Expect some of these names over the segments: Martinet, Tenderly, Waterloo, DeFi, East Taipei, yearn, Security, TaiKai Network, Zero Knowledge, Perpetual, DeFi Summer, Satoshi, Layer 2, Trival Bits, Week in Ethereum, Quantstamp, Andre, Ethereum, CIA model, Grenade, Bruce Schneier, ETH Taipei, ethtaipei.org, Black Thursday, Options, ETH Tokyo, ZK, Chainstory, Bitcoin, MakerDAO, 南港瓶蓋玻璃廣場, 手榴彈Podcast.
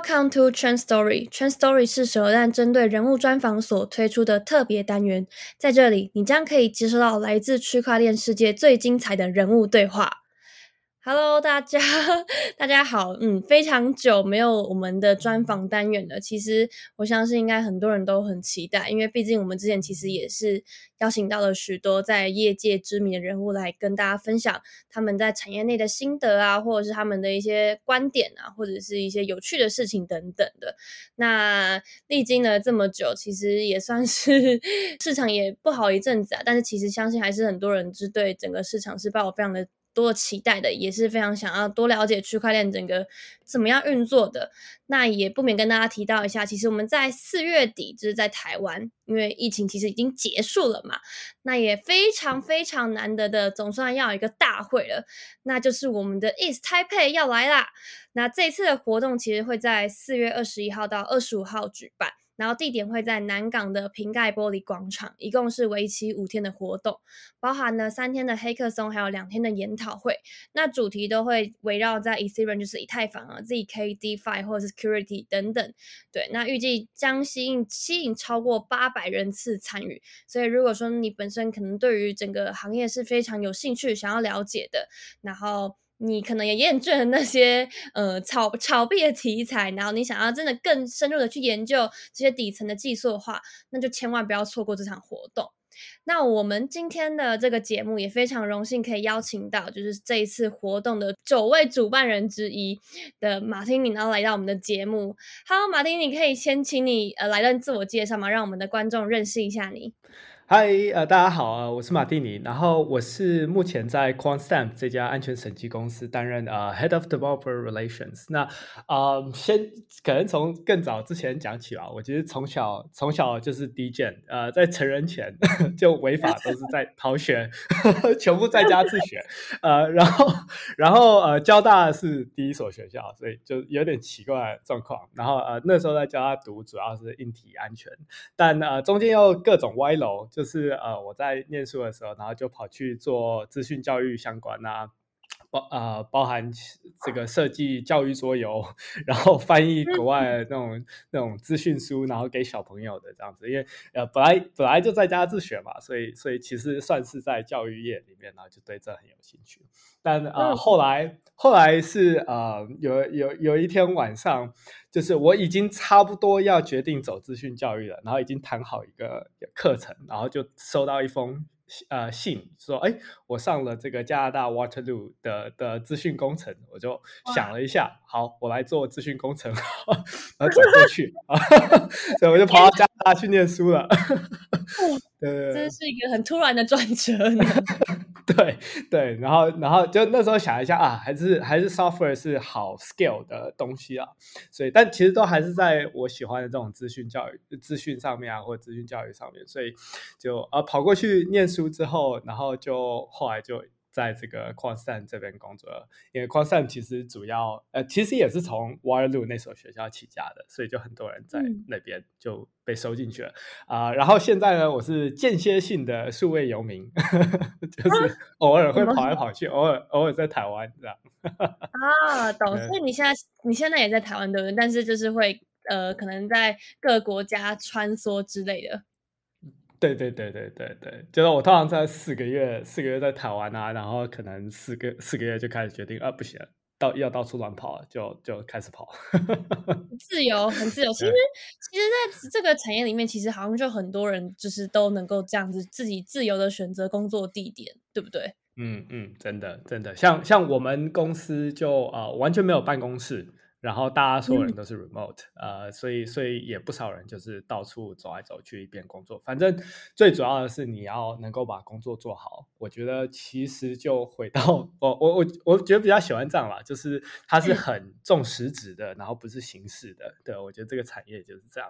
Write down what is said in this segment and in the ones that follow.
Welcome to Chainstory. Chainstory 是蛇蛋针对人物专访所推出的特别单元，在这里你将可以接收到来自区块链世界最精彩的人物对话。Hello， 大家好，非常久没有我们的专访单元了。其实我相信应该很多人都很期待，因为毕竟我们之前其实也是邀请到了许多在业界知名的人物来跟大家分享他们在产业内的心得啊，或者是他们的一些观点啊，或者是一些有趣的事情等等的。那历经了这么久，其实也算是市场也不好一阵子啊，但是其实相信还是很多人是对整个市场是抱有非常的多期待的，也是非常想要多了解区块链整个怎么样运作的。那也不免跟大家提到一下，其实我们在4月底就是在台湾，因为疫情其实已经结束了嘛，那也非常非常难得的总算要有一个大会了，那就是我们的 ETH Taipei 要来啦。那这一次的活动其实会在4月21号到25号举办，然后地点会在南港的瓶盖玻璃广场，一共是为期5天的活动，包含了3天的黑客松，还有2天的研讨会。那主题都会围绕在 Ethereum 就是以太坊啊、ZK、DeFi 或者是 Security 等等。对，那预计将吸引超过800人次参与。所以如果说你本身可能对于整个行业是非常有兴趣、想要了解的，然后你可能也厌倦了那些炒币的题材，然后你想要真的更深入的去研究这些底层的技术的话，那就千万不要错过这场活动。那我们今天的这个节目也非常荣幸可以邀请到就是这一次活动的9位主办人之一的Martinet，然后来到我们的节目。Hello Martinet， 可以先请你来段自我介绍吗？让我们的观众认识一下你。嗨，大家好啊，我是Martinet，然后我是目前在 Quantstamp 这家安全审计公司担任Head of Developer Relations。那先可能从更早之前讲起吧，我其实从小就是低贱，在成人前就违法都是在逃学，全部在家自学，然后交大是第一所学校，所以就有点奇怪的状况。然后那时候在交大读主要是硬体安全，但中间又各种歪楼。就是我在念书的时候，然后就跑去做资讯教育相关啊，包含这个设计教育桌游，然后翻译国外的那种资讯书，然后给小朋友的这样子。因为本来就在家自学嘛，所以其实算是在教育业里面，然后就对这很有兴趣。但后来是有一天晚上，就是我已经差不多要决定走资讯教育了，然后已经谈好一个课程，然后就收到一封信说，哎，我上了这个加拿大 Waterloo 的资讯工程，我就想了一下，好，我来做资讯工程，然后转过去，所以我就跑到加拿大去念书了。对，这是一个很突然的转折呢。对，然后就那时候想一下啊，还是 software 是好 scale 的东西啊，所以但其实都还是在我喜欢的这种资讯上面啊，或者资讯教育上面，所以就跑过去念书之后，然后就后来就在这个 Quantstamp 这边工作了。因为 Quantstamp 其实主要其实也是从 Waterloo 那所学校起家的，所以就很多人在那边就被收进去了然后现在呢，我是间歇性的数位游民，就是偶尔会跑来跑去，偶尔在台湾这样。懂。所以你现在也在台湾对不对？但是就是会可能在各国家穿梭之类的。对，就是我通常在四个月在台湾啊，然后可能四个月就开始决定不行了，要到处乱跑，就开始跑。很自由。其实在这个产业里面，其实好像就很多人就是都能够这样子自己自由的选择工作地点，对不对？真的，像我们公司就完全没有办公室。然后大家所有人都是 remote，所以也不少人就是到处走来走去一边工作。反正最主要的是你要能够把工作做好。我觉得其实就回到我觉得比较喜欢这样啦，就是它是很重实质的，然后不是形式的。对，我觉得这个产业就是这样。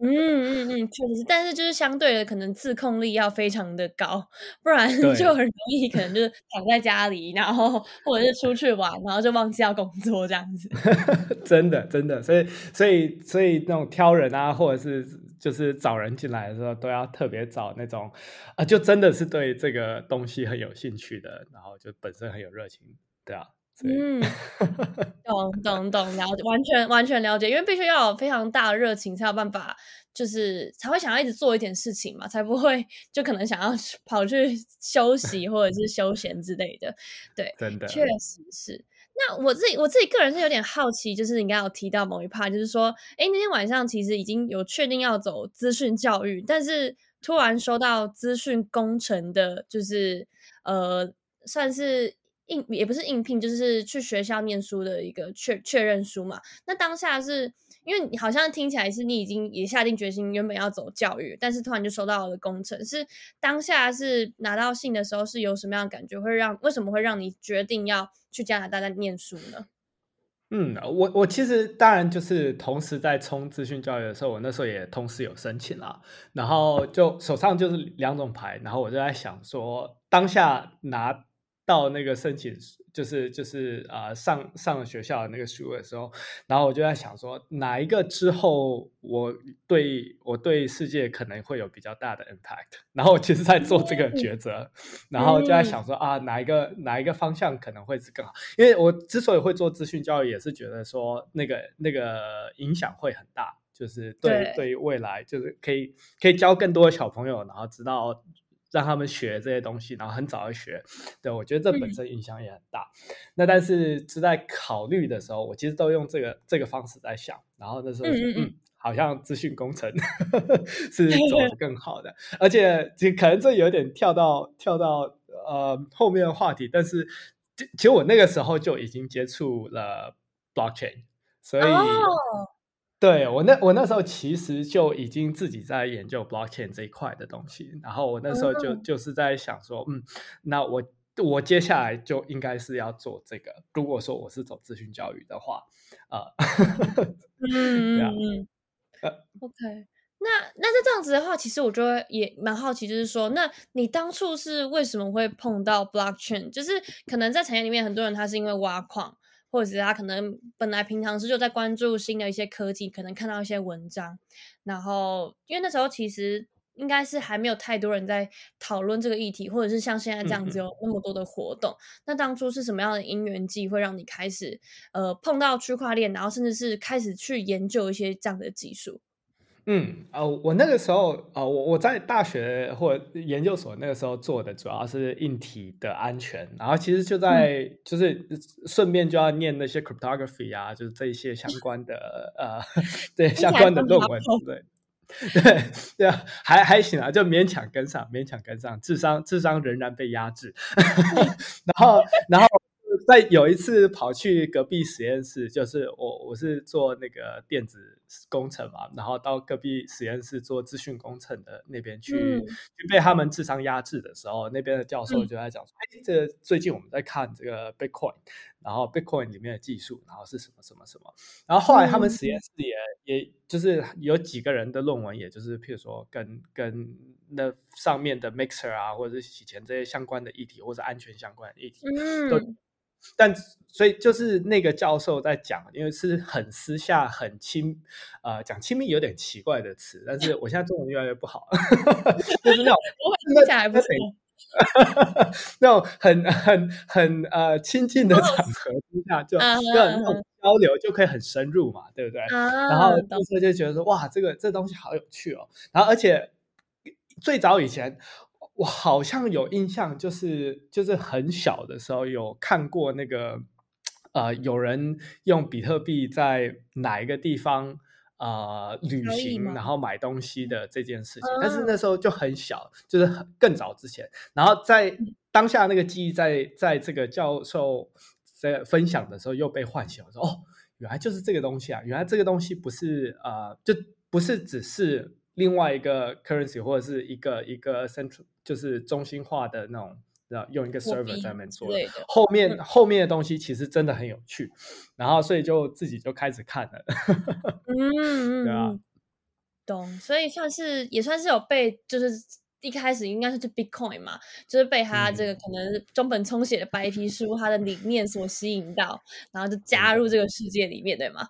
确实是，但是就是相对的，可能自控力要非常的高，不然就很容易可能就是躺在家里，然后或者是出去玩，然后就忘记要工作这样子。真的，所以那种挑人啊，或者是就是找人进来的时候，都要特别找那种就真的是对这个东西很有兴趣的，然后就本身很有热情，对啊。懂，了解，完全了解，因为必须要有非常大的热情才有办法，就是才会想要一直做一点事情嘛，才不会就可能想要跑去休息或者是休闲之类的。对，真的，确实是。那我自己个人是有点好奇，就是你刚刚有提到某一 part， 就是说，那天晚上其实已经有确定要走资讯教育，但是突然收到资讯工程的，就是算是也不是应聘，就是去学校念书的一个确认书嘛。那当下是因为你好像听起来是你已经也下定决心，原本要走教育，但是突然就收到了工程，是当下是拿到信的时候是有什么样的感觉？为什么会让你决定要去加拿大再念书呢？我其实当然就是同时在冲资讯教育的时候，我那时候也同时有申请啦，然后就手上就是两种牌，然后我就在想说，当下拿到那个申请就是上学校的那个书的时候，然后我就在想说，哪一个之后我对世界可能会有比较大的 impact， 然后我其实在做这个抉择，然后就在想说哪一个方向可能会是更好，因为我之所以会做资讯教育，也是觉得说那个影响会很大，就是对于未来就是可以教更多的小朋友，然后知道。让他们学这些东西，然后很早就学，对，我觉得这本身影响也很大。那但是在考虑的时候，我其实都用这个方式在想，然后那时候好像资讯工程是走得更好的，而且其实可能这有点跳到后面的话题，但是其实我那个时候就已经接触了 blockchain， 所以。Oh.对，我那时候其实就已经自己在研究 blockchain 这一块的东西，然后我那时候就是在想说，那我接下来就应该是要做这个。如果说我是走资讯教育的话，OK。那是这样子的话，其实我觉得也蛮好奇，就是说，那你当初是为什么会碰到 blockchain？ 就是可能在产业里面，很多人他是因为挖矿。或者他可能本来平常是就在关注新的一些科技，可能看到一些文章，然后因为那时候其实应该是还没有太多人在讨论这个议题，或者是像现在这样子有那么多的活动。那当初是什么样的因缘际会让你开始碰到区块链，然后甚至是开始去研究一些这样的技术？我那个时候我在大学或研究所那个时候做的主要是硬体的安全，然后其实就在就是顺便就要念那些 cryptography 啊，就是这些相关的对相关的论文，对还行啊，就勉强跟上，智商仍然被压制，然后。在有一次跑去隔壁实验室，就是我是做那个电子工程嘛，然后到隔壁实验室做资讯工程的那边去被他们智商压制的时候，那边的教授就在讲说，这最近我们在看这个 Bitcoin， 然后 Bitcoin 里面的技术，然后是什么什么什么，然后后来他们实验室也就是有几个人的论文，也就是譬如说跟那上面的 mixer 啊，或者是以前这些相关的议题，或者安全相关的议题都。但所以就是那个教授在讲，因为是很私下很亲讲亲密有点奇怪的词，但是我现在中文越来越不好就是那种我听起来还不错那种很亲近的场合之下就那种交流就可以很深入嘛，对不对？然后那时候就觉得说，哇，这东西好有趣哦。然后而且最早以前我好像有印象，就是很小的时候有看过那个有人用比特币在哪一个地方旅行然后买东西的这件事情，但是那时候就很小，就是更早之前。然后在当下那个记忆在这个教授在分享的时候又被唤醒，我说哦，原来就是这个东西啊！原来这个东西不是就不是只是。另外一个 currency 或者是一个 central 就是中心化的那种，用一个 server 在那边做的，后面的东西其实真的很有趣，然后所以就自己就开始看了对啊，懂，所以也算是有被就是。一开始应该是 Bitcoin 嘛，就是被他这个可能中本聪写的白皮书他的理念所吸引到，然后就加入这个世界里面，对吗？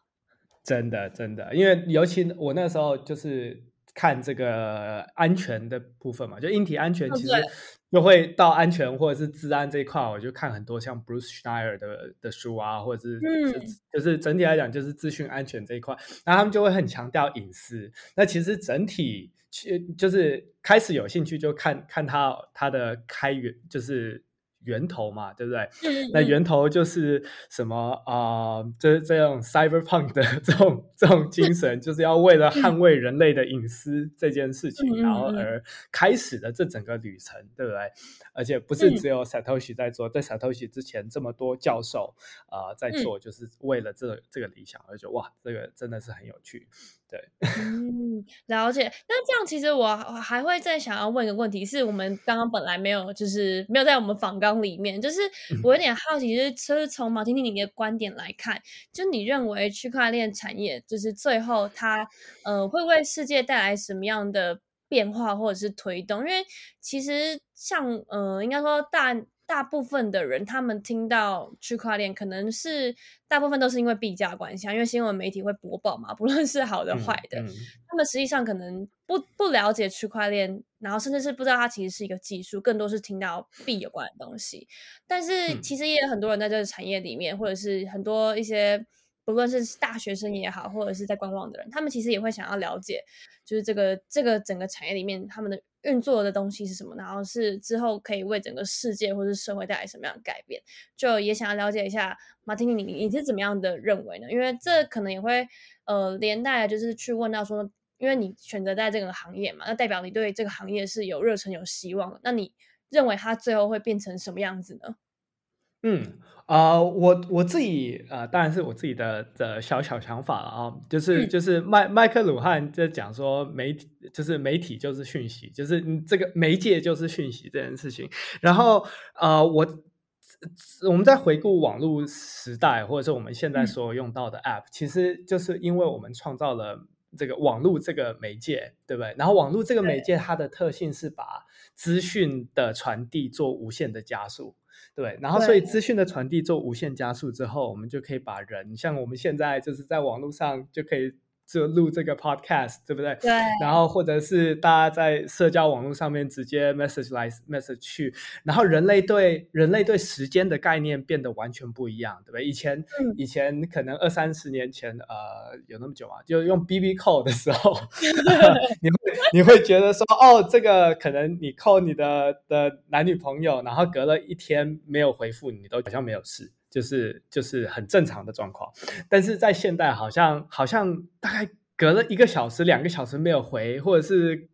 真的，因为尤其我那时候就是看这个安全的部分嘛，就硬体安全，其实又会到安全或者是治安这一块，我就看很多像 Bruce Schneier 的书啊，或者是就是整体来讲就是资讯安全这一块，然后他们就会很强调隐私。那其实整体就是开始有兴趣就看它的开源，就是源头嘛，对不对？那源头就是什么这种 cyberpunk 的这种精神，就是要为了捍卫人类的隐私这件事情然后而开始的这整个旅程，对不对？而且不是只有 Satoshi 在做，在 Satoshi 之前这么多教授在做，就是为了这个理想，而且哇，这个真的是很有趣。对，了解。那这样其实我还会再想要问一个问题，是我们刚刚本来没有，就是没有在我们访纲里面，就是我有点好奇，就是从Martinet你的观点来看，就你认为区块链产业就是最后它会为世界带来什么样的变化或者是推动？因为其实像应该说大部分的人，他们听到区块链可能是大部分都是因为币价关系，因为新闻媒体会播报嘛，不论是好的坏的，他们实际上可能不了解区块链，然后甚至是不知道它其实是一个技术，更多是听到币有关的东西。但是其实也有很多人在这个产业里面，或者是很多一些不论是大学生也好，或者是在观望的人，他们其实也会想要了解，就是这个整个产业里面他们的运作的东西是什么，然后是之后可以为整个世界或是社会带来什么样的改变，就也想要了解一下Martinet你是怎么样的认为呢？因为这可能也会连带就是去问到说，因为你选择在这个行业嘛，那代表你对这个行业是有热忱有希望的，那你认为它最后会变成什么样子呢？我自己当然是我自己的小想法了啊，就是麦克鲁汉在讲说媒体就是讯息，就是这个媒介就是讯息这件事情。然后我们在回顾网络时代，或者是我们现在所有用到的 App， 其实就是因为我们创造了这个网络这个媒介，对不对？然后网络这个媒介它的特性是把资讯的传递做无限的加速。对，然后所以资讯的传递做无限加速之后，我们就可以把人，像我们现在就是在网络上就可以就录这个 podcast， 对不对？对。然后或者是大家在社交网络上面直接 message 来 message 去，然后人类对时间的概念变得完全不一样，对不对？以前可能20-30年前，有那么久吗？就用 BB call 的时候，你会觉得说，哦，这个可能你扣你的男女朋友，然后隔了一天没有回复，你都好像没有事，就是很正常的状况。但是在现代，好像大概隔了1个小时、2个小时没有回，或者是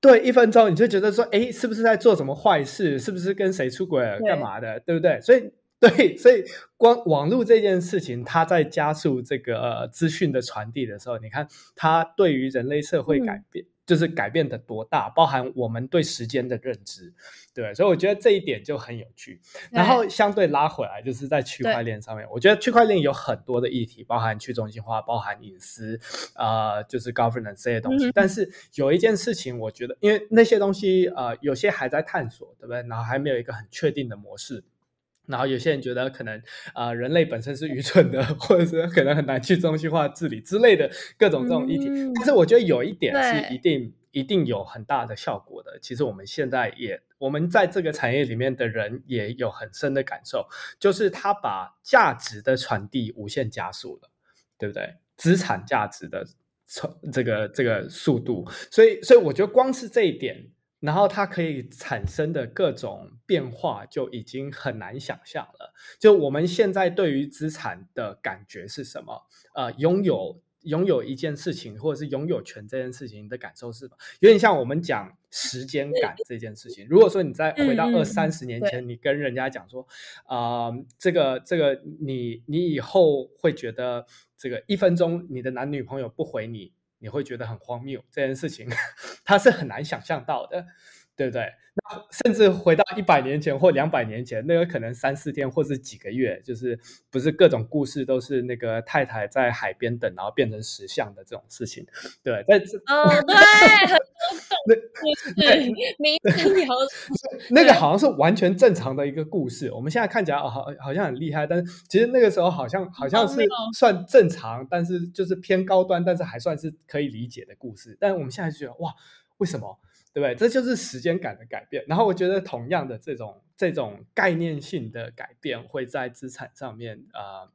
对1分钟，你就觉得说，哎，是不是在做什么坏事？是不是跟谁出轨了？干嘛的？对不对？所以光网络这件事情，它在加速这个资讯的传递的时候，你看它对于人类社会改变，就是改变的多大，包含我们对时间的认知，对，所以我觉得这一点就很有趣。然后相对拉回来，就是在区块链上面，我觉得区块链有很多的议题，包含去中心化，包含隐私，就是 governance 这些东西。但是有一件事情，我觉得因为那些东西有些还在探索，对不对？然后还没有一个很确定的模式。然后有些人觉得可能人类本身是愚蠢的，或者是可能很难去中心化治理之类的各种这种议题。但是我觉得有一点是一定有很大的效果的。其实我们现在我们在这个产业里面的人也有很深的感受，就是他把价值的传递无限加速了，对不对？资产价值的这个速度，所以我觉得光是这一点。然后它可以产生的各种变化就已经很难想象了。就我们现在对于资产的感觉是什么？拥有一件事情或者是拥有权这件事情的感受是什么？有点像我们讲时间感这件事情。如果说你再回到20-30年前，你跟人家讲说，这个你以后会觉得这个1分钟你的男女朋友不回你，你会觉得很荒谬，这件事情它是很难想象到的，对不对？那甚至回到100年前或200年前，那个可能3-4天或是几个月，就是不是各种故事都是那个太太在海边等，然后变成石像的这种事情，对，在对，很对，没聊，那个好像是完全正常的一个故事。我们现在看起来好像很厉害，但是其实那个时候好像是算正常，但是就是偏高端，但是还算是可以理解的故事。但我们现在就觉得哇，为什么？对不对？这就是时间感的改变。然后我觉得同样的这种概念性的改变会在资产上面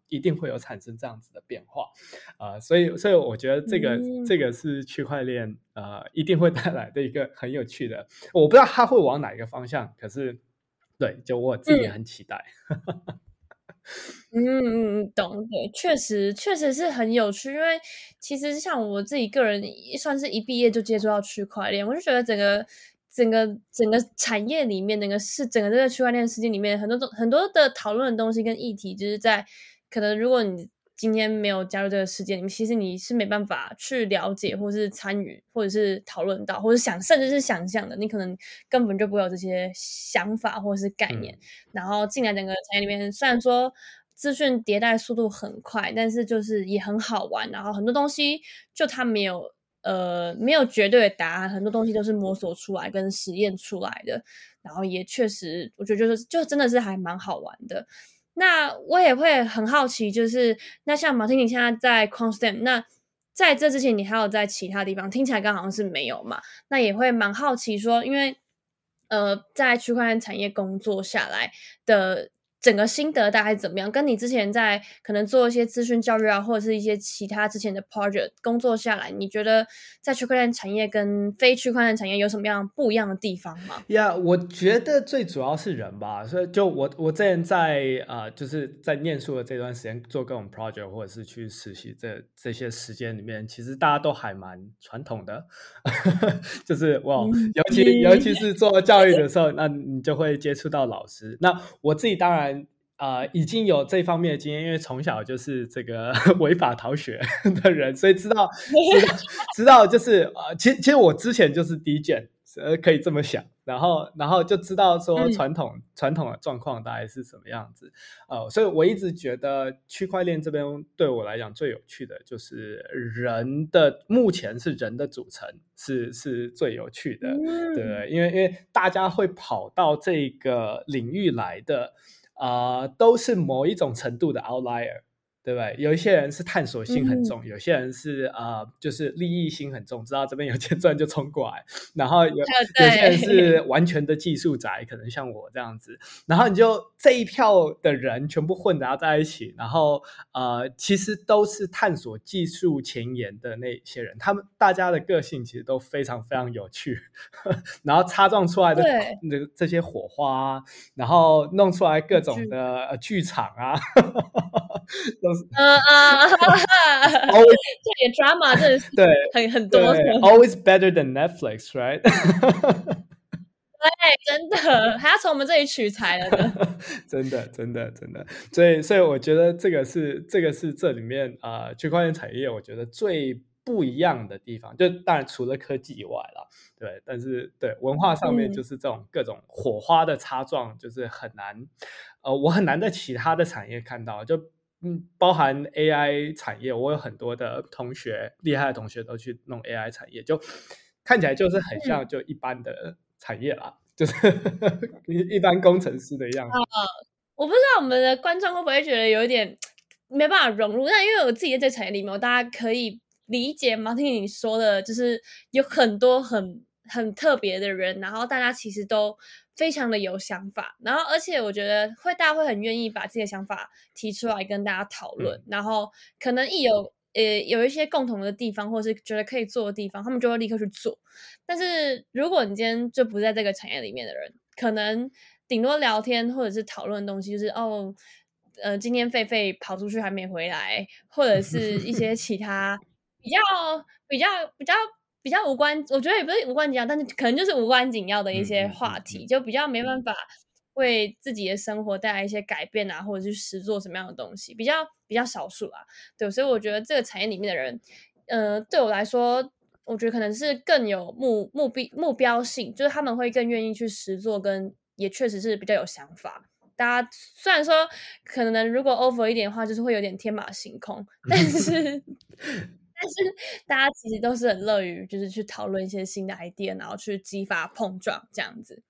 一定会有产生这样子的变化所以我觉得这个是区块链一定会带来的一个很有趣的，我不知道它会往哪一个方向，可是对，就我自己也很期待。懂，对，确实是很有趣，因为其实像我自己个人算是一毕业就接触到区块链，我就觉得整个产业里面，整个这个区块链世界里面，很多的讨论的东西跟议题，就是在可能如果你今天没有加入这个世界里面，其实你是没办法去了解或是参与或者是讨论到或者甚至是想象的，你可能根本就不会有这些想法或是概念然后进来整个产业里面，虽然说资讯迭代速度很快，但是就是也很好玩，然后很多东西就它没有绝对的答案，很多东西都是摸索出来跟实验出来的，然后也确实我觉得就真的是还蛮好玩的。那我也会很好奇，就是那像Martin你现在在 Quantstamp， 那在这之前你还有在其他地方，听起来刚好像是没有嘛，那也会蛮好奇说，因为在区块链产业工作下来的整个心得大概怎么样，跟你之前在可能做一些资讯教育啊，或者是一些其他之前的 project 工作下来，你觉得在区块链产业跟非区块链产业有什么样不一样的地方吗？我觉得最主要是人吧，所以就我之前在就是在念书的这段时间做各种 project 或者是去实习这些时间里面，其实大家都还蛮传统的就是尤其是做教育的时候那你就会接触到老师，那我自己当然已经有这方面的经验，因为从小就是这个违法逃学的人，所以知道就是其实我之前就是第一卷可以这么想，然后就知道说传统的状况大概是什么样子所以我一直觉得区块链这边对我来讲最有趣的就是人的，目前是人的组成是最有趣的对不对？因为大家会跑到这个领域来的都是某一种程度的 outlier，对不对？有一些人是探索心很重，有些人是就是利益心很重，知道这边有钱赚就冲过来，然后有些人是完全的技术宅，可能像我这样子，然后你就这一票的人全部混杂在一起，然后其实都是探索技术前沿的那些人，他们大家的个性其实都非常非常有趣然后擦撞出来的这些火花然后弄出来各种的剧场啊always 这也 drama 真的是很多always better than Netflix right 对，真的还要从我们这里取材了呢真的所以我觉得这个是这里面区块链产业我觉得最不一样的地方，就当然除了科技以外啦，对，但是对文化上面就是这种各种火花的擦撞就是很难我很难在其他的产业看到，就包含 AI 产业，我有很多的同学，厉害的同学都去弄 AI 产业，就看起来就是很像就一般的产业啦就是一般工程师的样子我不知道我们的观众会不会觉得有点没办法融入，但因为我自己在这产业里面，我大家可以理解 Martin 你说的，就是有很多很特别的人，然后大家其实都非常的有想法，然后而且我觉得大家会很愿意把自己的想法提出来跟大家讨论然后可能一有一些共同的地方或是觉得可以做的地方，他们就会立刻去做，但是如果你今天就不在这个产业里面的人，可能顶多聊天或者是讨论的东西就是今天狒跑出去还没回来，或者是一些其他比较无关，我觉得也不是无关紧要，但是可能就是无关紧要的一些话题就比较没办法为自己的生活带来一些改变啊，或者是实作什么样的东西，比较少数啊，对，所以我觉得这个产业里面的人对我来说，我觉得可能是更有目标性，就是他们会更愿意去实作，跟也确实是比较有想法，大家虽然说可能如果 over 一点的话就是会有点天马行空，但是大家其实都是很乐于就是去讨论一些新的 idea， 然后去激发碰撞这样子。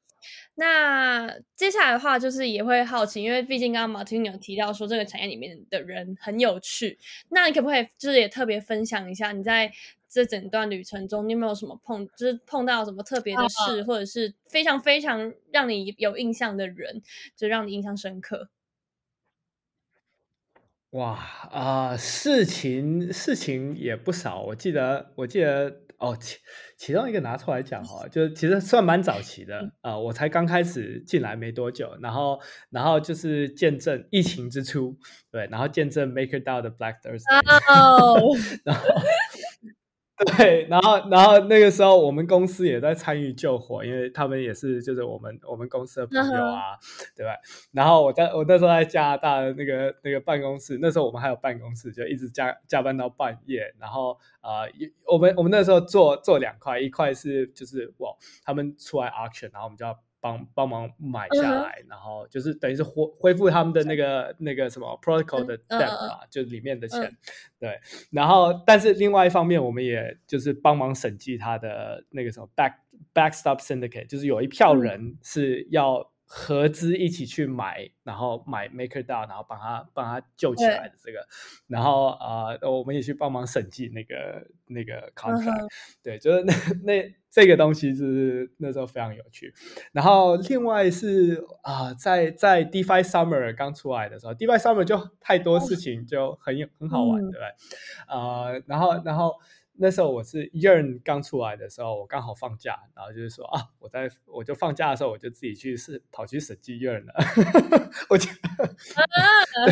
那接下来的话就是也会好奇，因为毕竟刚刚 Martin 有提到说这个产业里面的人很有趣，那你可不可以就是也特别分享一下你在这整段旅程中，你有没有什么碰到什么特别的事，或者是非常非常让你有印象的人，就让你印象深刻？哇事情也不少。我记得哦，其中一个拿出来讲哈，就其实算蛮早期的啊、我才刚开始进来没多久，然后就是见证疫情之初，对，然后见证 MakerDAO 的 Black Thursday， oh. 然后对，然后那个时候我们公司也在参与救火，因为他们也是就是我们公司的朋友啊， 对吧？然后我那时候在加拿大的那个办公室，那时候我们还有办公室，就一直加班到半夜。然后我们那时候做两块，一块是就是哇他们出来 auction， 然后我们就要帮忙买下来，然后就是等于是恢复他们的那个什么 protocol 的 debt 嘛，就里面的钱，对。然后，但是另外一方面，我们也就是帮忙审计他的那个什么 backstop syndicate， 就是有一票人是要合资一起去买，然后买 MakerDAO， 然后帮他救起来的这个。然后我们也去帮忙审计那个 contract， 对，就是那这个东西是那时候非常有趣。然后另外是在 DeFi Summer 刚出来的时候 ，DeFi Summer 就太多事情，就很好玩，对不对？然后那时候我是 yearn 刚出来的时候，我刚好放假，然后就是说啊，我就放假的时候，我就自己跑去审计 yearn 了，我就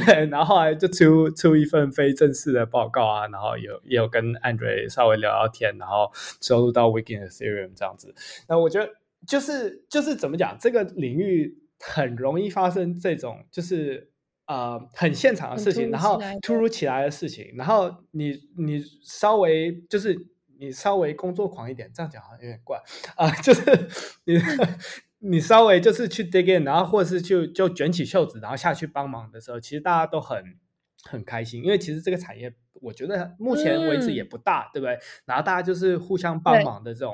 对，然后后来就出一份非正式的报告啊，然后也有跟 Andre 稍微聊聊天，然后收入到 Week in Ethereum 这样子。那我觉得就是怎么讲，这个领域很容易发生这种就是。很现场的事情，然后突如其来的事情，然后你稍微就是你稍微工作狂一点，这样讲好像有点怪就是你稍微就是去 dig in， 然后或者是就卷起袖子，然后下去帮忙的时候，其实大家都很开心，因为其实这个产业我觉得目前为止也不大，对不对？然后大家就是互相帮忙的这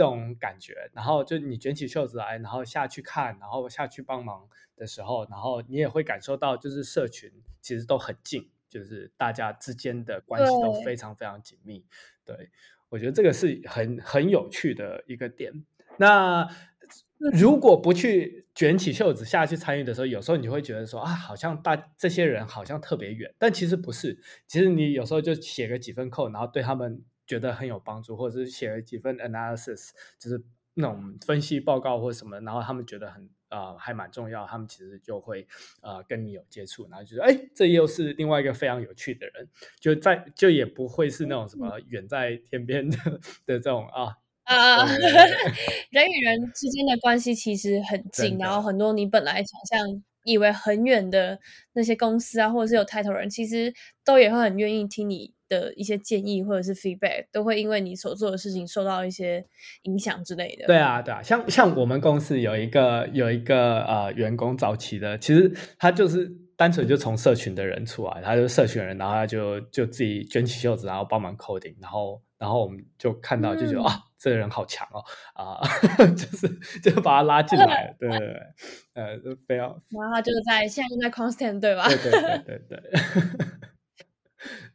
种感觉，然后就你卷起袖子来，然后下去看，然后下去帮忙的时候，然后你也会感受到，就是社群其实都很近，就是大家之间的关系都非常非常紧密。对，我觉得这个是很有趣的一个点。那如果不去卷起袖子下去参与的时候，有时候你会觉得说啊，好像这些人好像特别远，但其实不是。其实你有时候就写个几份code，然后对他们觉得很有帮助，或者是写了几份 analysis， 就是那种分析报告或什么，然后他们觉得很还蛮重要，他们其实就会跟你有接触，然后就说哎，这又是另外一个非常有趣的人，就也不会是那种什么远在天边的这种啊。人与人之间的关系其实很近，然后很多你本来想象以为很远的那些公司啊，或者是有抬头人，其实都也会很愿意听你的一些建议或者是 feedback， 都会因为你所做的事情受到一些影响之类的。对啊，像我们公司有一个员工早期的，其实他就是单纯就从社群的人出来，他就是社群人，然后他就自己卷起袖子，然后帮忙 coding， 然后我们就看到就觉得啊，这个人好强哦就把他拉进来了，对对对，不要，然后就现在在 Quantstamp 对吧？对。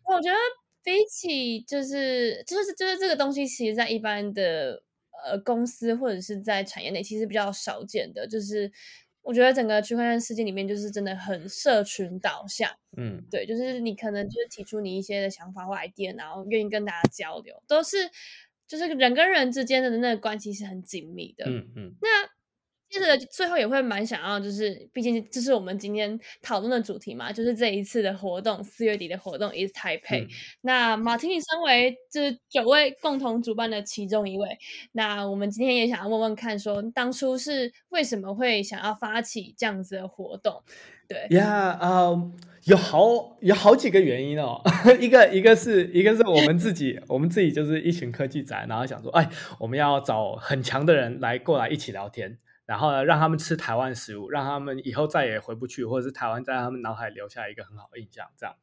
我觉得比起就是这个东西，其实在一般的公司或者是在产业内，其实比较少见的，就是。我觉得整个区块链世界里面就是真的很社群导向，对，就是你可能就是提出你一些的想法或 idea， 然后愿意跟大家交流，都是就是人跟人之间的那个关系是很紧密的，那接着最后也会蛮想要，就是毕竟这是我们今天讨论的主题嘛，就是这一次的活动，4月底的活动 ETH Taipei，那Martinet身为就是9位共同主办的其中一位，那我们今天也想要问问看说当初是为什么会想要发起这样子的活动。对呀，有好几个原因哦。一个是我们自己就是一群科技宅，然后想说哎，我们要找很强的人过来一起聊天，然后呢，让他们吃台湾食物，让他们以后再也回不去，或者是台湾在他们脑海留下一个很好的印象，这样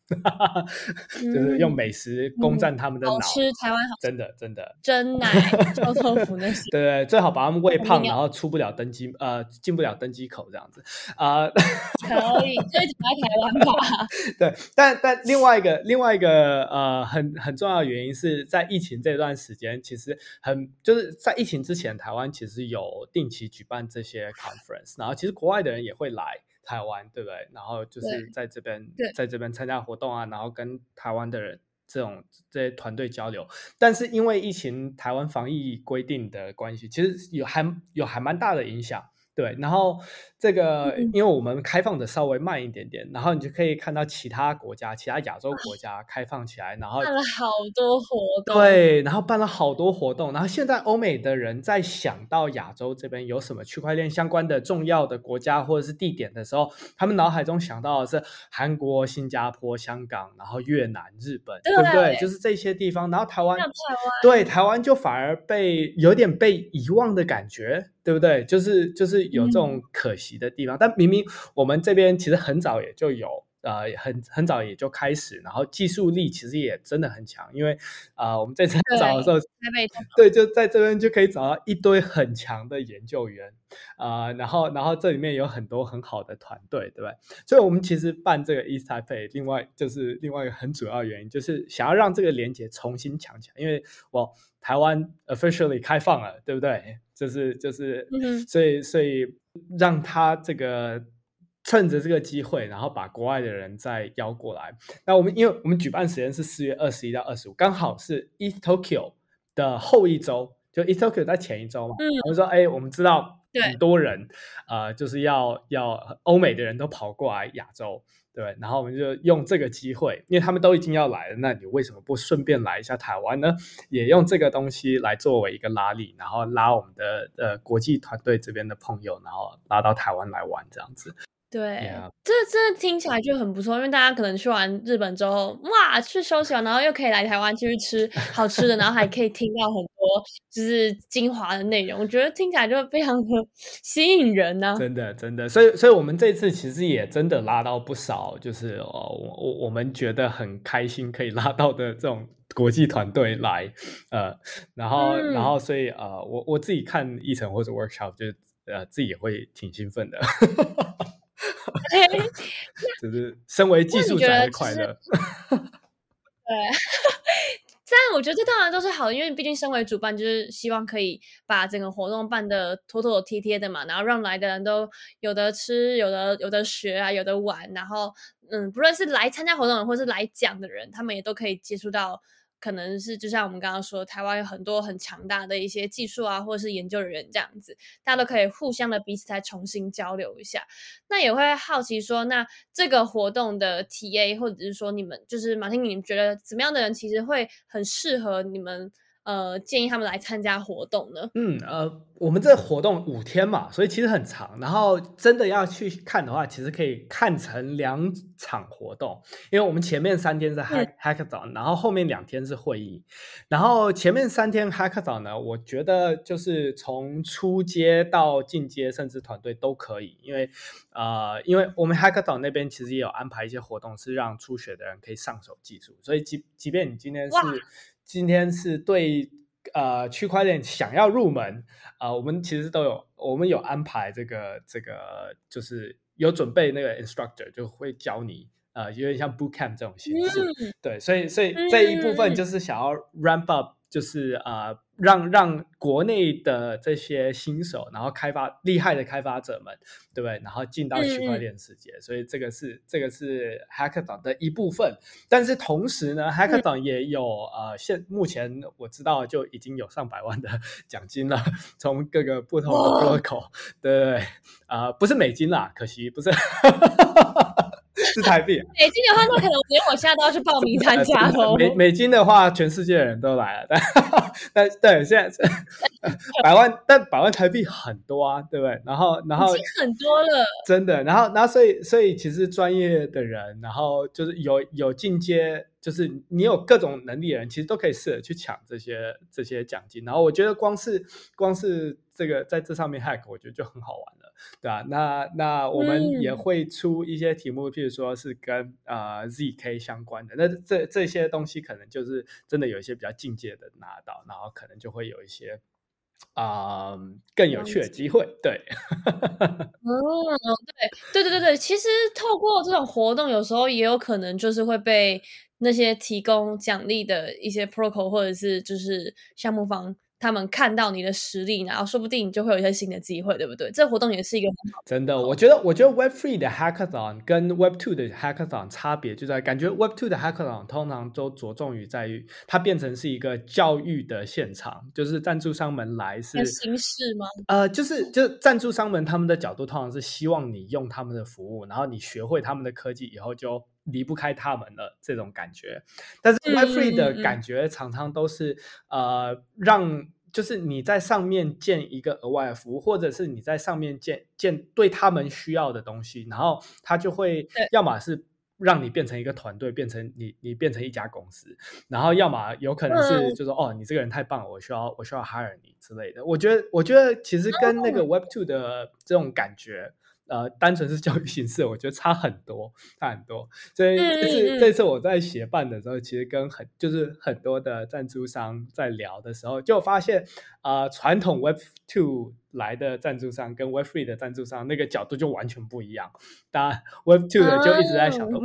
就是用美食攻占他们的脑。好吃台湾好吃，真的蒸奶、臭豆腐那些，对，最好把他们喂胖，然后进不了登机口这样子啊。所以只来台湾吧。对，但另外一个很重要的原因是在疫情这段时间，其实就是在疫情之前，台湾其实有定期举办这些 conference， 然后其实国外的人也会来台湾，对不对？然后就是在这边参加活动啊，然后跟台湾的人。这些团队交流，但是因为疫情台湾防疫规定的关系，其实有还蛮大的影响，对。然后这个因为我们开放的稍微慢一点点，然后你就可以看到其他亚洲国家开放起来，然后办了好多活动，对，然后办了好多活动，然后现在欧美的人在想到亚洲这边有什么区块链相关的重要的国家或者是地点的时候，他们脑海中想到的是韩国、新加坡、香港，然后越南、日本， 对不对？就是这些地方。然后台湾，对，台湾就反而有点被遗忘的感觉，对不对？就是有这种可惜的地方，但明明我们这边其实很早也就有，很早也就开始，然后技术力其实也真的很强，因为我们在这边找的时候，对，就在这边就可以找到一堆很强的研究员，然后这里面有很多很好的团队，对不对？所以我们其实办这个 East Taipei， 另外一个很主要的原因就是想要让这个连结重新强起来，因为我台湾 officially 开放了，对不对？就是，所以让他这个趁着这个机会，然后把国外的人再邀过来。那我们因为我们举办时间是4月21到25，刚好是 ETH Tokyo 的后一周，就 ETH Tokyo 在前一周嘛。我们说，我们知道很多人，就是要欧美的人都跑过来亚洲。对，然后我们就用这个机会，因为他们都已经要来了，那你为什么不顺便来一下台湾呢？也用这个东西来作为一个拉力，然后拉我们的国际团队这边的朋友，然后拉到台湾来玩这样子。对，这听起来就很不错，因为大家可能去完日本之后，哇，去休息了，然后又可以来台湾继续吃好吃的，然后还可以听到很多就是精华的内容，我觉得听起来就非常的吸引人啊，真的，所以我们这次其实也真的拉到不少，就是我们觉得很开心可以拉到的这种国际团队来，然后所以我自己看议程或者 workshop 就自己也会挺兴奋的。就是身为技术宅的快乐。对。但我觉得这当然都是好的，因为毕竟身为主办就是希望可以把整个活动办得妥妥帖帖的嘛，然后让来的人都有的吃，有的学啊，有的玩，然后不论是来参加活动的或是来讲的人，他们也都可以接触到，可能是就像我们刚刚说台湾有很多很强大的一些技术啊或者是研究人员这样子，大家都可以互相的彼此再重新交流一下。那也会好奇说，那这个活动的 TA 或者是说你们就是Martin，你们觉得怎么样的人其实会很适合你们建议他们来参加活动呢？我们这活动5天嘛，所以其实很长，然后真的要去看的话，其实可以看成2场活动，因为我们前面3天是 Hackathon， 然后后面2天是会议。然后前面3天 Hackathon 呢，我觉得就是从初阶到进阶甚至团队都可以，因为我们 Hackathon 那边其实也有安排一些活动是让初学的人可以上手技术，所以即便你今天是对区块链想要入门我们其实都有，我们有安排这个就是有准备那个 instructor 就会教你有点像 bootcamp 这种形式，对，所以这一部分就是想要 ramp up， 就是让国内的这些新手，然后厉害的开发者们，对不对？然后进到区块链世界，所以这个是 Hackathon 的一部分。但是同时呢 ，Hackathon 也有目前我知道就已经有100万的奖金了，从各个不同的 protocol， 对不对？不是美金啦，可惜不是。是台币，美金的话那可能连我现在都要去报名参加了。美金的话全世界的人都来了，但对，现在百万台币很多啊，对不对？然后已经很多了，真的。然后所以其实专业的人，然后就是有进阶，就是你有各种能力的人，其实都可以试着去抢这些奖金。然后我觉得光是这个在这上面 hack， 我觉得就很好玩了，对吧？那我们也会出一些题目，譬如说是跟ZK 相关的，那这些东西可能就是真的有一些比较境界的拿到，然后可能就会有一些更有趣的机会。对对对对对，其实透过这种活动有时候也有可能就是会被那些提供奖励的一些 protocol 或者是就是项目方他们看到你的实力，然后说不定你就会有一些新的机会，对不对？这活动也是一个很好的，真的，我觉得 Web3 的 Hackathon 跟 Web2 的 Hackathon 差别就在感觉 Web2 的 Hackathon 通常都着重于在于它变成是一个教育的现场，就是赞助商们来是形式吗？就是赞助商们他们的角度通常是希望你用他们的服务，然后你学会他们的科技以后就离不开他们了这种感觉，但是 Web3 的感觉常常都是让就是你在上面建一个额外的服务，或者是你在上面建对他们需要的东西，然后他就会要么是让你变成一个团队，变成你变成一家公司，然后要么有可能是就说哦你这个人太棒了，我需要 hire 你之类的。我觉得其实跟那个 Web2 的这种感觉单纯是教育形式，我觉得差很多。所以这次我在协办的时候，其实跟很多的赞助商在聊的时候，就发现传统 Web2 来的赞助商跟 Web3 的赞助商那个角度就完全不一样。当然 Web2 的就一直在想说，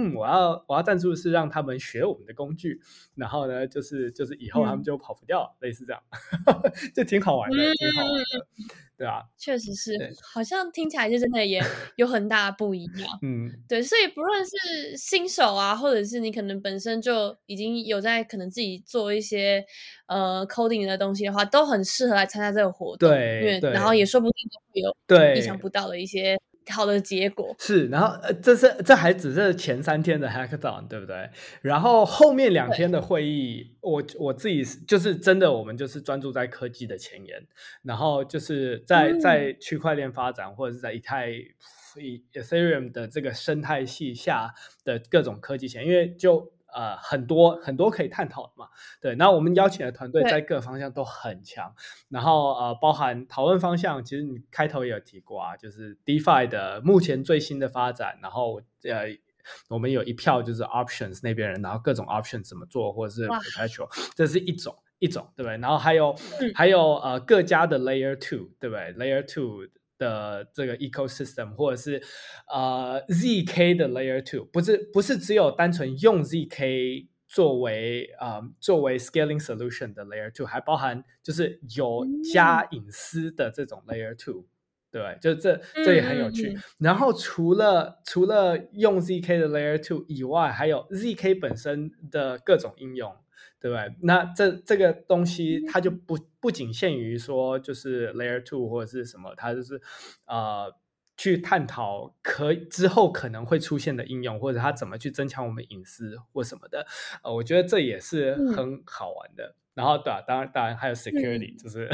我要赞助是让他们学我们的工具，然后呢就是以后他们就跑不掉了，类似这样，就挺好玩的。对啊，确实是，好像听起来就真的也有很大不一样。对，所以不论是新手啊，或者是你可能本身就已经有在可能自己做一些coding 的东西的话，都很适合来参加这个活动。对，然后也说不定会有意想不到的一些好的结果。是，然后这还只是前3天的 Hackathon， 对不对？然后后面2天的会议，我自己就是真的，我们就是专注在科技的前沿，然后就是在区块链发展或者是在以太 Ethereum 的这个生态系下的各种科技前沿，因为就很多可以探讨的嘛。对，那我们邀请的团队在各方向都很强，然后包含讨论方向，其实你开头也有提过啊，就是 DeFi 的目前最新的发展，然后我们有一票就是 Options 那边人，然后各种 Options 怎么做，或者是 Perpetual， 这是一种对不对？然后还有各家的 Layer 2， 对不对？ Layer 2的这个 ecosystem， 或者是ZK 的 Layer 2， 不是只有单纯用 ZK 作为 scaling solution 的 Layer 2， 还包含就是有加隐私的这种 Layer 2， 对，就这也很有趣。然后除了用 ZK 的 Layer 2 以外，还有 ZK 本身的各种应用，对不对？那这个东西它就不仅限于说就是 Layer 2 或者是什么，它就是去探讨之后可能会出现的应用，或者它怎么去增强我们隐私或什么的。我觉得这也是很好玩的。然后对啊，当然还有 security， 就是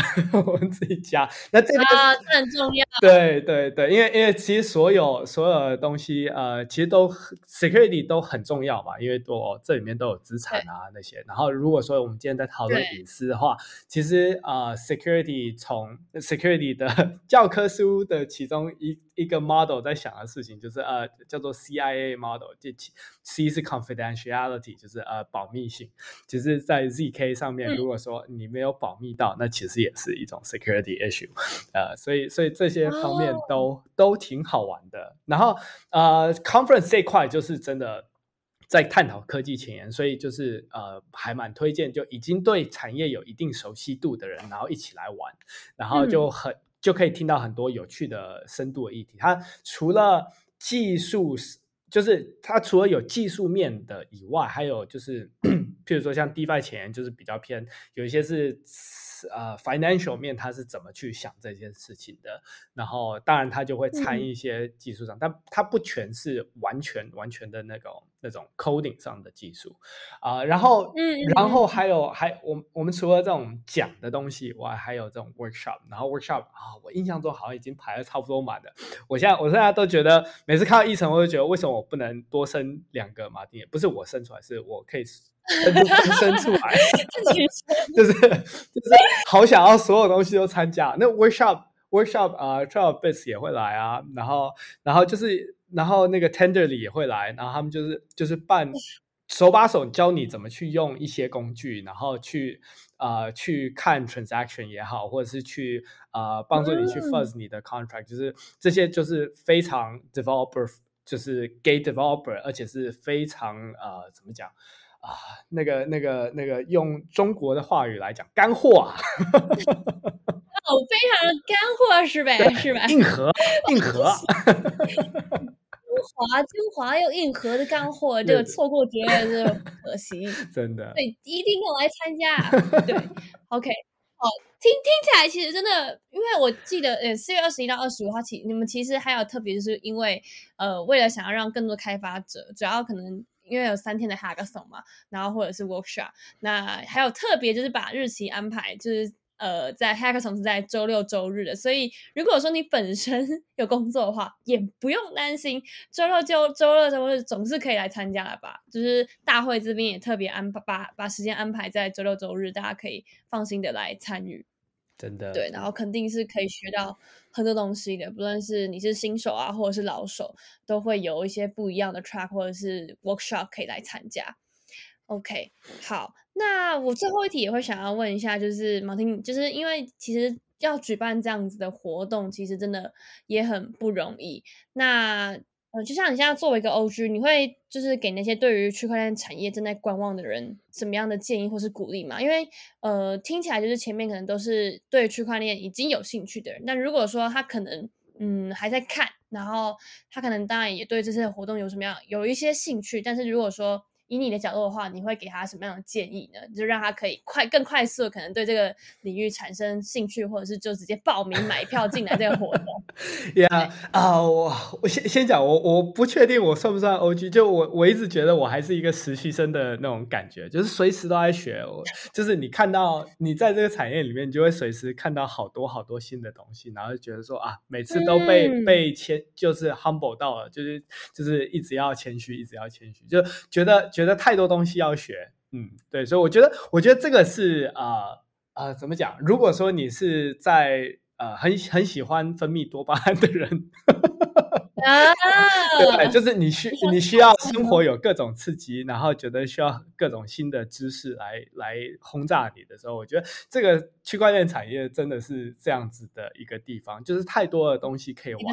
我们自己加。那这个这很重要。对对对，因为其实所有的东西其实都 security 都很重要嘛，因为这里面都有资产啊那些。然后如果说我们今天在讨论隐私的话，其实security 从 security 的教科书的其中一个 model 在想的事情就是叫做 CIA model， C 是 confidentiality， 就是保密性。其实在 ZK 上面如果说你没有保密到，那其实也是一种 security issue，所以这些方面都挺好玩的。然后conference 这块就是真的在探讨科技前沿，所以就是还蛮推荐就已经对产业有一定熟悉度的人，然后一起来玩，然后就可以听到很多有趣的深度的议题。它除了技术，就是它除了有技术面的以外，还有就是譬如说像 DeFi 前沿就是比较偏有一些是financial 面，它是怎么去想这件事情的，然后当然它就会参一些技术上，但它不全是完全的那种 coding 上的技术然后还我们除了这种讲的东西以外，还有这种 workshop， 然后 workshop 我印象中好像已经排得差不多满了。我现在都觉得每次看到议程我就觉得为什么我不能多生2个Martinet，不是我生出来，是我可以生出来就是好想要所有东西都参加。那 workshop Trival Bits 也会来啊，然后那个 Tenderly 也会来，然后他们就是办手把手教你怎么去用一些工具，然后去看 transaction 也好，或者是去帮助你去 fuzz 你的 contract， 就是这些就是非常 developer， 就是给 developer， 而且是非常怎么讲啊？那个用中国的话语来讲，干货啊！哦，非常干货是呗，是吧？硬核。精华又硬核的干货，这个错过绝对是可惜，真的。对，一定要来参加。对 ，OK， 好，听起来其实真的，因为我记得4月21到25号起，你们其实还有特别就是因为为了想要让更多开发者，主要可能因为有3天的 hackathon 嘛，然后或者是 workshop， 那还有特别就是把日期安排就是。在 Hackathon 是在周6、周日的，所以如果说你本身有工作的话，也不用担心，周六、周日总是可以来参加了吧？就是大会这边也特别把时间安排在周6、周日，大家可以放心的来参与。真的。对，然后肯定是可以学到很多东西的，不论是你是新手啊，或者是老手，都会有一些不一样的 track 或者是 workshop 可以来参加。OK， 好，那我最后一题也会想要问一下，就是Martin，就是因为其实要举办这样子的活动，其实真的也很不容易。那就像你现在作为一个 OG， 你会就是给那些对于区块链产业正在观望的人什么样的建议或是鼓励吗？因为听起来就是前面可能都是对区块链已经有兴趣的人，但如果说他可能还在看，然后他可能当然也对这次的活动有一些兴趣，但是如果说以你的角度的话，你会给他什么样的建议呢？就让他可以更快速可能对这个领域产生兴趣，或者是就直接报名买票进来这个活动。yeah， 我先讲，我不确定我算不算 OG， 就我一直觉得我还是一个实习生的那种感觉，就是随时都在学。就是你看到你在这个产业里面，你就会随时看到好多好多新的东西，然后就觉得说啊，每次都被就是 humble 到了，就是一直要谦虚，就觉得太多东西要学，对，所以我觉得这个是怎么讲？如果说你是在很喜欢分泌多巴胺的人，对，就是你需要生活有各种刺激，然后觉得需要各种新的知识来轰炸你的时候，我觉得这个区块链产业真的是这样子的一个地方，就是太多的东西可以玩，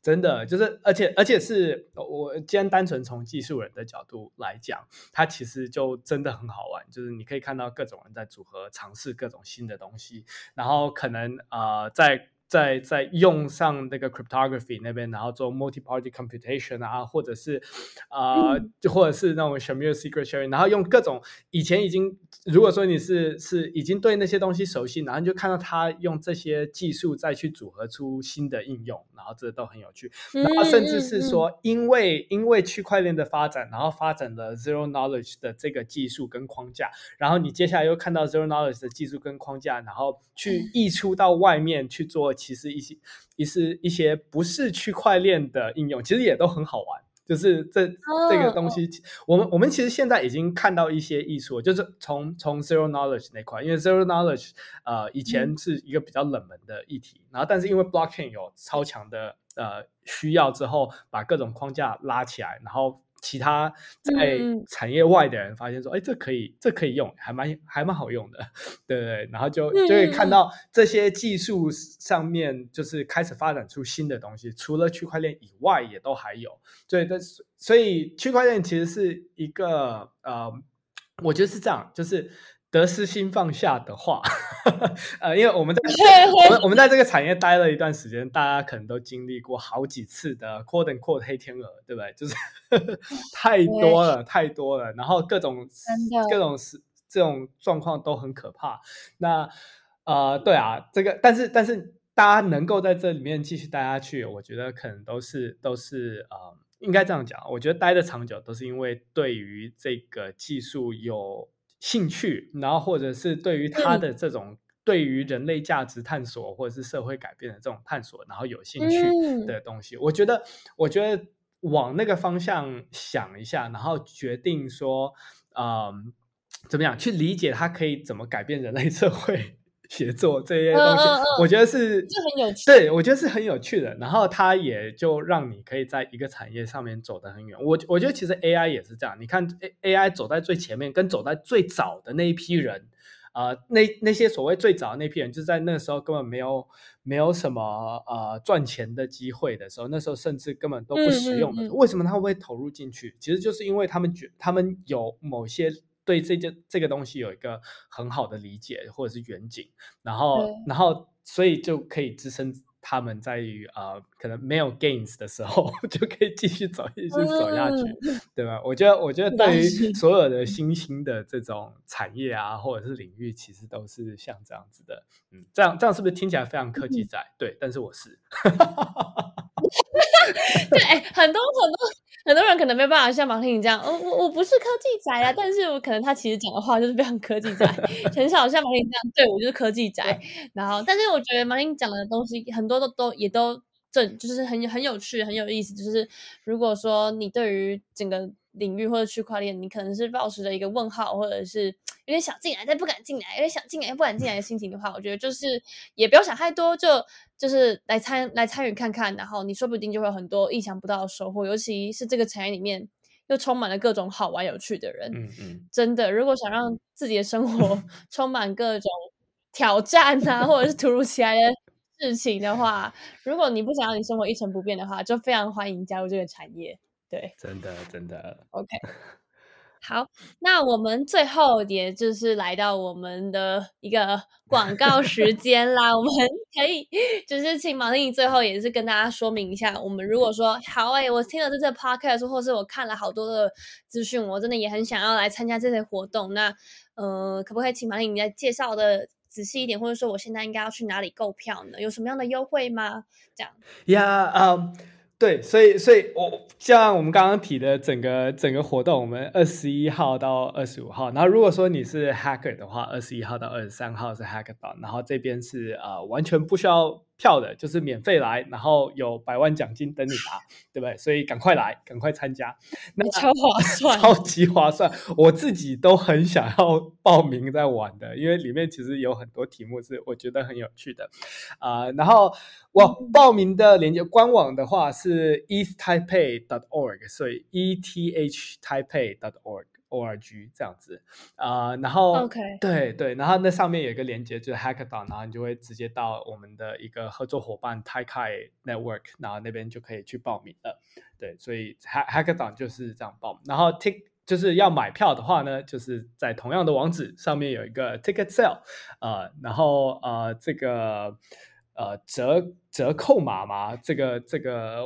真的就是而且是我今天单纯从技术人的角度来讲，它其实就真的很好玩，就是你可以看到各种人在组合尝试各种新的东西，然后可能在用上那个 cryptography 那边，然后做 multi-party computation 啊，或者是或者是那种 Shamir secret sharing， 然后用各种以前已经，如果说你是已经对那些东西熟悉，然后你就看到他用这些技术再去组合出新的应用，然后这都很有趣。然后甚至是说，因为区块链的发展，然后发展了 Zero Knowledge 的这个技术跟框架，然后你接下来又看到 Zero Knowledge 的技术跟框架，然后去溢出到外面去做。其实一些不是区块链的应用，其实也都很好玩。就是这个东西，我们其实现在已经看到一些艺术，就是从 Zero Knowledge 那块，因为 Zero Knowledge 以前是一个比较冷门的议题，然后但是因为 Blockchain 有超强的需要之后，把各种框架拉起来，然后其他在产业外的人发现说，哎，这可以用，还蛮好用的，对，然后就会看到这些技术上面就是开始发展出新的东西，除了区块链以外也都还有，所以区块链其实是一个我觉得是这样，就是得失心放下的话因为我们在这个产业待了一段时间，大家可能都经历过好几次的 quote and quote 黑天鹅，对不对？就是太多了，然后各种这种状况都很可怕。那对啊，这个但是大家能够在这里面继续待下去，我觉得可能都是应该这样讲，我觉得待的长久都是因为对于这个技术有兴趣，然后或者是对于他的这种对于人类价值探索或者是社会改变的这种探索，然后有兴趣的东西，我觉得往那个方向想一下，然后决定说怎么样去理解它可以怎么改变人类社会写作这些东西，我觉得是很有趣，对，我觉得是很有趣的。然后它也就让你可以在一个产业上面走得很远。我觉得其实 AI 也是这样，你看 AI 走在最前面跟走在最早的那一批人，那些所谓最早的那批人，就在那时候根本没有什么赚钱的机会的时候，那时候甚至根本都不实用的时候，为什么他们会投入进去？其实就是因为他们有某些对这个东西有一个很好的理解或者是远景，然后所以就可以支撑他们在于可能没有 gains 的时候就可以继续走下去，对吧？我觉得对于所有的新兴的这种产业啊或者是领域，其实都是像这样子的。这样是不是听起来非常科技仔？对，但是我是对，很多人可能没办法像马天你这样，我不是科技宅啊，但是我可能他其实讲的话就是非常科技宅，很少像马天这样，对，我就是科技宅。然后，但是我觉得马天讲的东西很多都正，就是很有趣，很有意思。就是如果说你对于整个领域或者区块链，你可能是抱持着一个问号，或者是有点想进来但不敢进来，有点想进来又不敢进来的心情的话，我觉得就是也不要想太多，就是来参与看看，然后你说不定就会有很多意想不到的收获，尤其是这个产业里面又充满了各种好玩有趣的人。真的，如果想让自己的生活充满各种挑战啊，或者是突如其来的事情的话，如果你不想让你生活一成不变的话，就非常欢迎加入这个产业。对，真的 OK。 好，那我们最后也就是来到我们的一个广告时间啦。我们可以就是请马丁最后也是跟大家说明一下，我们如果说好我听了这次 podcast 或是我看了好多的资讯，我真的也很想要来参加这些活动，那可不可以请马丁你来介绍的仔细一点，或者说我现在应该要去哪里购票呢？有什么样的优惠吗？这样对，所以像我们刚刚提的整个活动，我们21号到25号，然后如果说你是 hacker 的话，21号到23号是 hackathon， 然后这边是完全不需要票的，就是免费来，然后有100万奖金等你拿，对不对？所以赶快来，赶快参加，那超划算，超级划算，我自己都很想要报名在玩的，因为里面其实有很多题目是我觉得很有趣的，然后我报名的连接官网的话是 ethtaipei.org， 所以 ETH Taipei.org。org 这样子，然后 okay， 对，然后那上面有一个连接就是 hackathon， 然后你就会直接到我们的一个合作伙伴 TaiKai Network， 然后那边就可以去报名了。对，所以 hackathon 就是这样报名。然后 就是要买票的话呢，就是在同样的网址上面有一个 ticket sale， 然后这个折扣码嘛，这个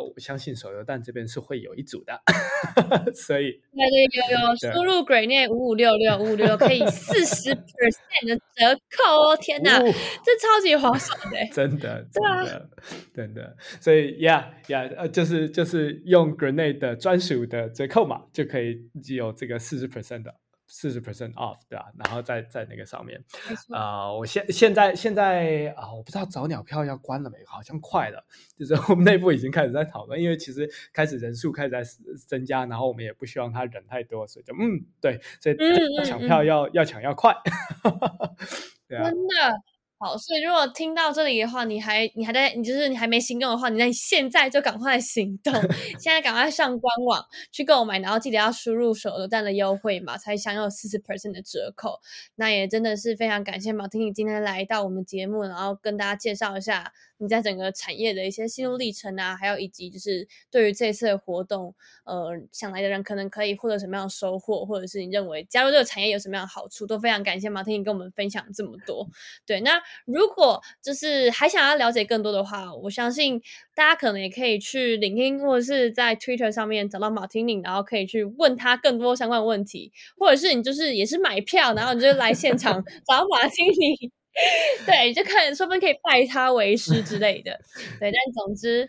我相信手游蛋这边是会有一组的所以对，输入 Grenade 5566 可以40% 的折扣哦，天哪，这超级划算的，真的，所以就是用 Grenade 的专属的折扣码就可以有这个40% 的40% off， 对吧？然后在那个上面，我现在我不知道早鸟票要关了没，好像快了，就是我们内部已经开始在讨论，因为其实开始人数开始在增加，然后我们也不希望他人太多，所以就对，所以抢票要抢要快对啊，真的好，所以如果听到这里的话，你还没行动的话，你现在就赶快行动，现在赶快上官网去购买，然后记得要输入手榴弹的优惠嘛，才享有 40% 的折扣。那也真的是非常感谢马丁你今天来到我们节目，然后跟大家介绍一下你在整个产业的一些心路历程啊，还有以及就是对于这次的活动，想来的人可能可以获得什么样的收获，或者是你认为加入这个产业有什么样的好处，都非常感谢马丁跟我们分享这么多。对，那如果就是还想要了解更多的话，我相信大家可能也可以去LinkedIn或者是在 Twitter 上面找到 Martinet， 然后可以去问他更多相关的问题，或者是你就是也是买票，然后你就来现场找 Martinet 对，就看说不定可以拜他为师之类的。对，但总之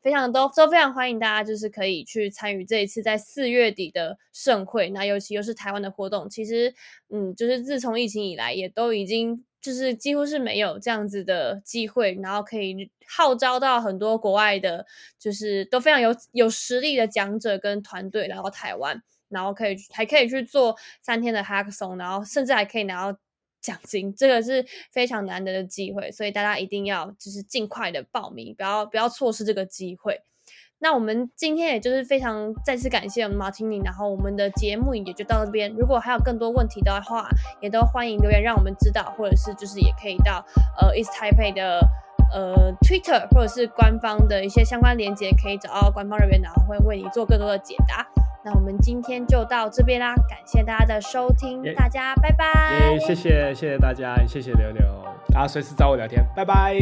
非常非常欢迎大家就是可以去参与这一次在4月底的盛会，那尤其又是台湾的活动，其实就是自从疫情以来也都已经就是几乎是没有这样子的机会，然后可以号召到很多国外的就是都非常有实力的讲者跟团队来到台湾，然后还可以去做3天的 hackathon， 然后甚至还可以拿到奖金，这个是非常难得的机会，所以大家一定要就是尽快的报名，不要错失这个机会。那我们今天也就是非常再次感谢我们 Martinet， 然后我们的节目也就到这边。如果还有更多问题的话，也都欢迎留言让我们知道，或者是就是也可以到East Taipei 的Twitter 或者是官方的一些相关连结，可以找到官方人员，然后会为你做更多的解答。那我们今天就到这边啦，感谢大家的收听， yeah. 大家拜拜。Yeah, 谢谢大家，谢谢刘刘，大家随时找我聊天，拜拜。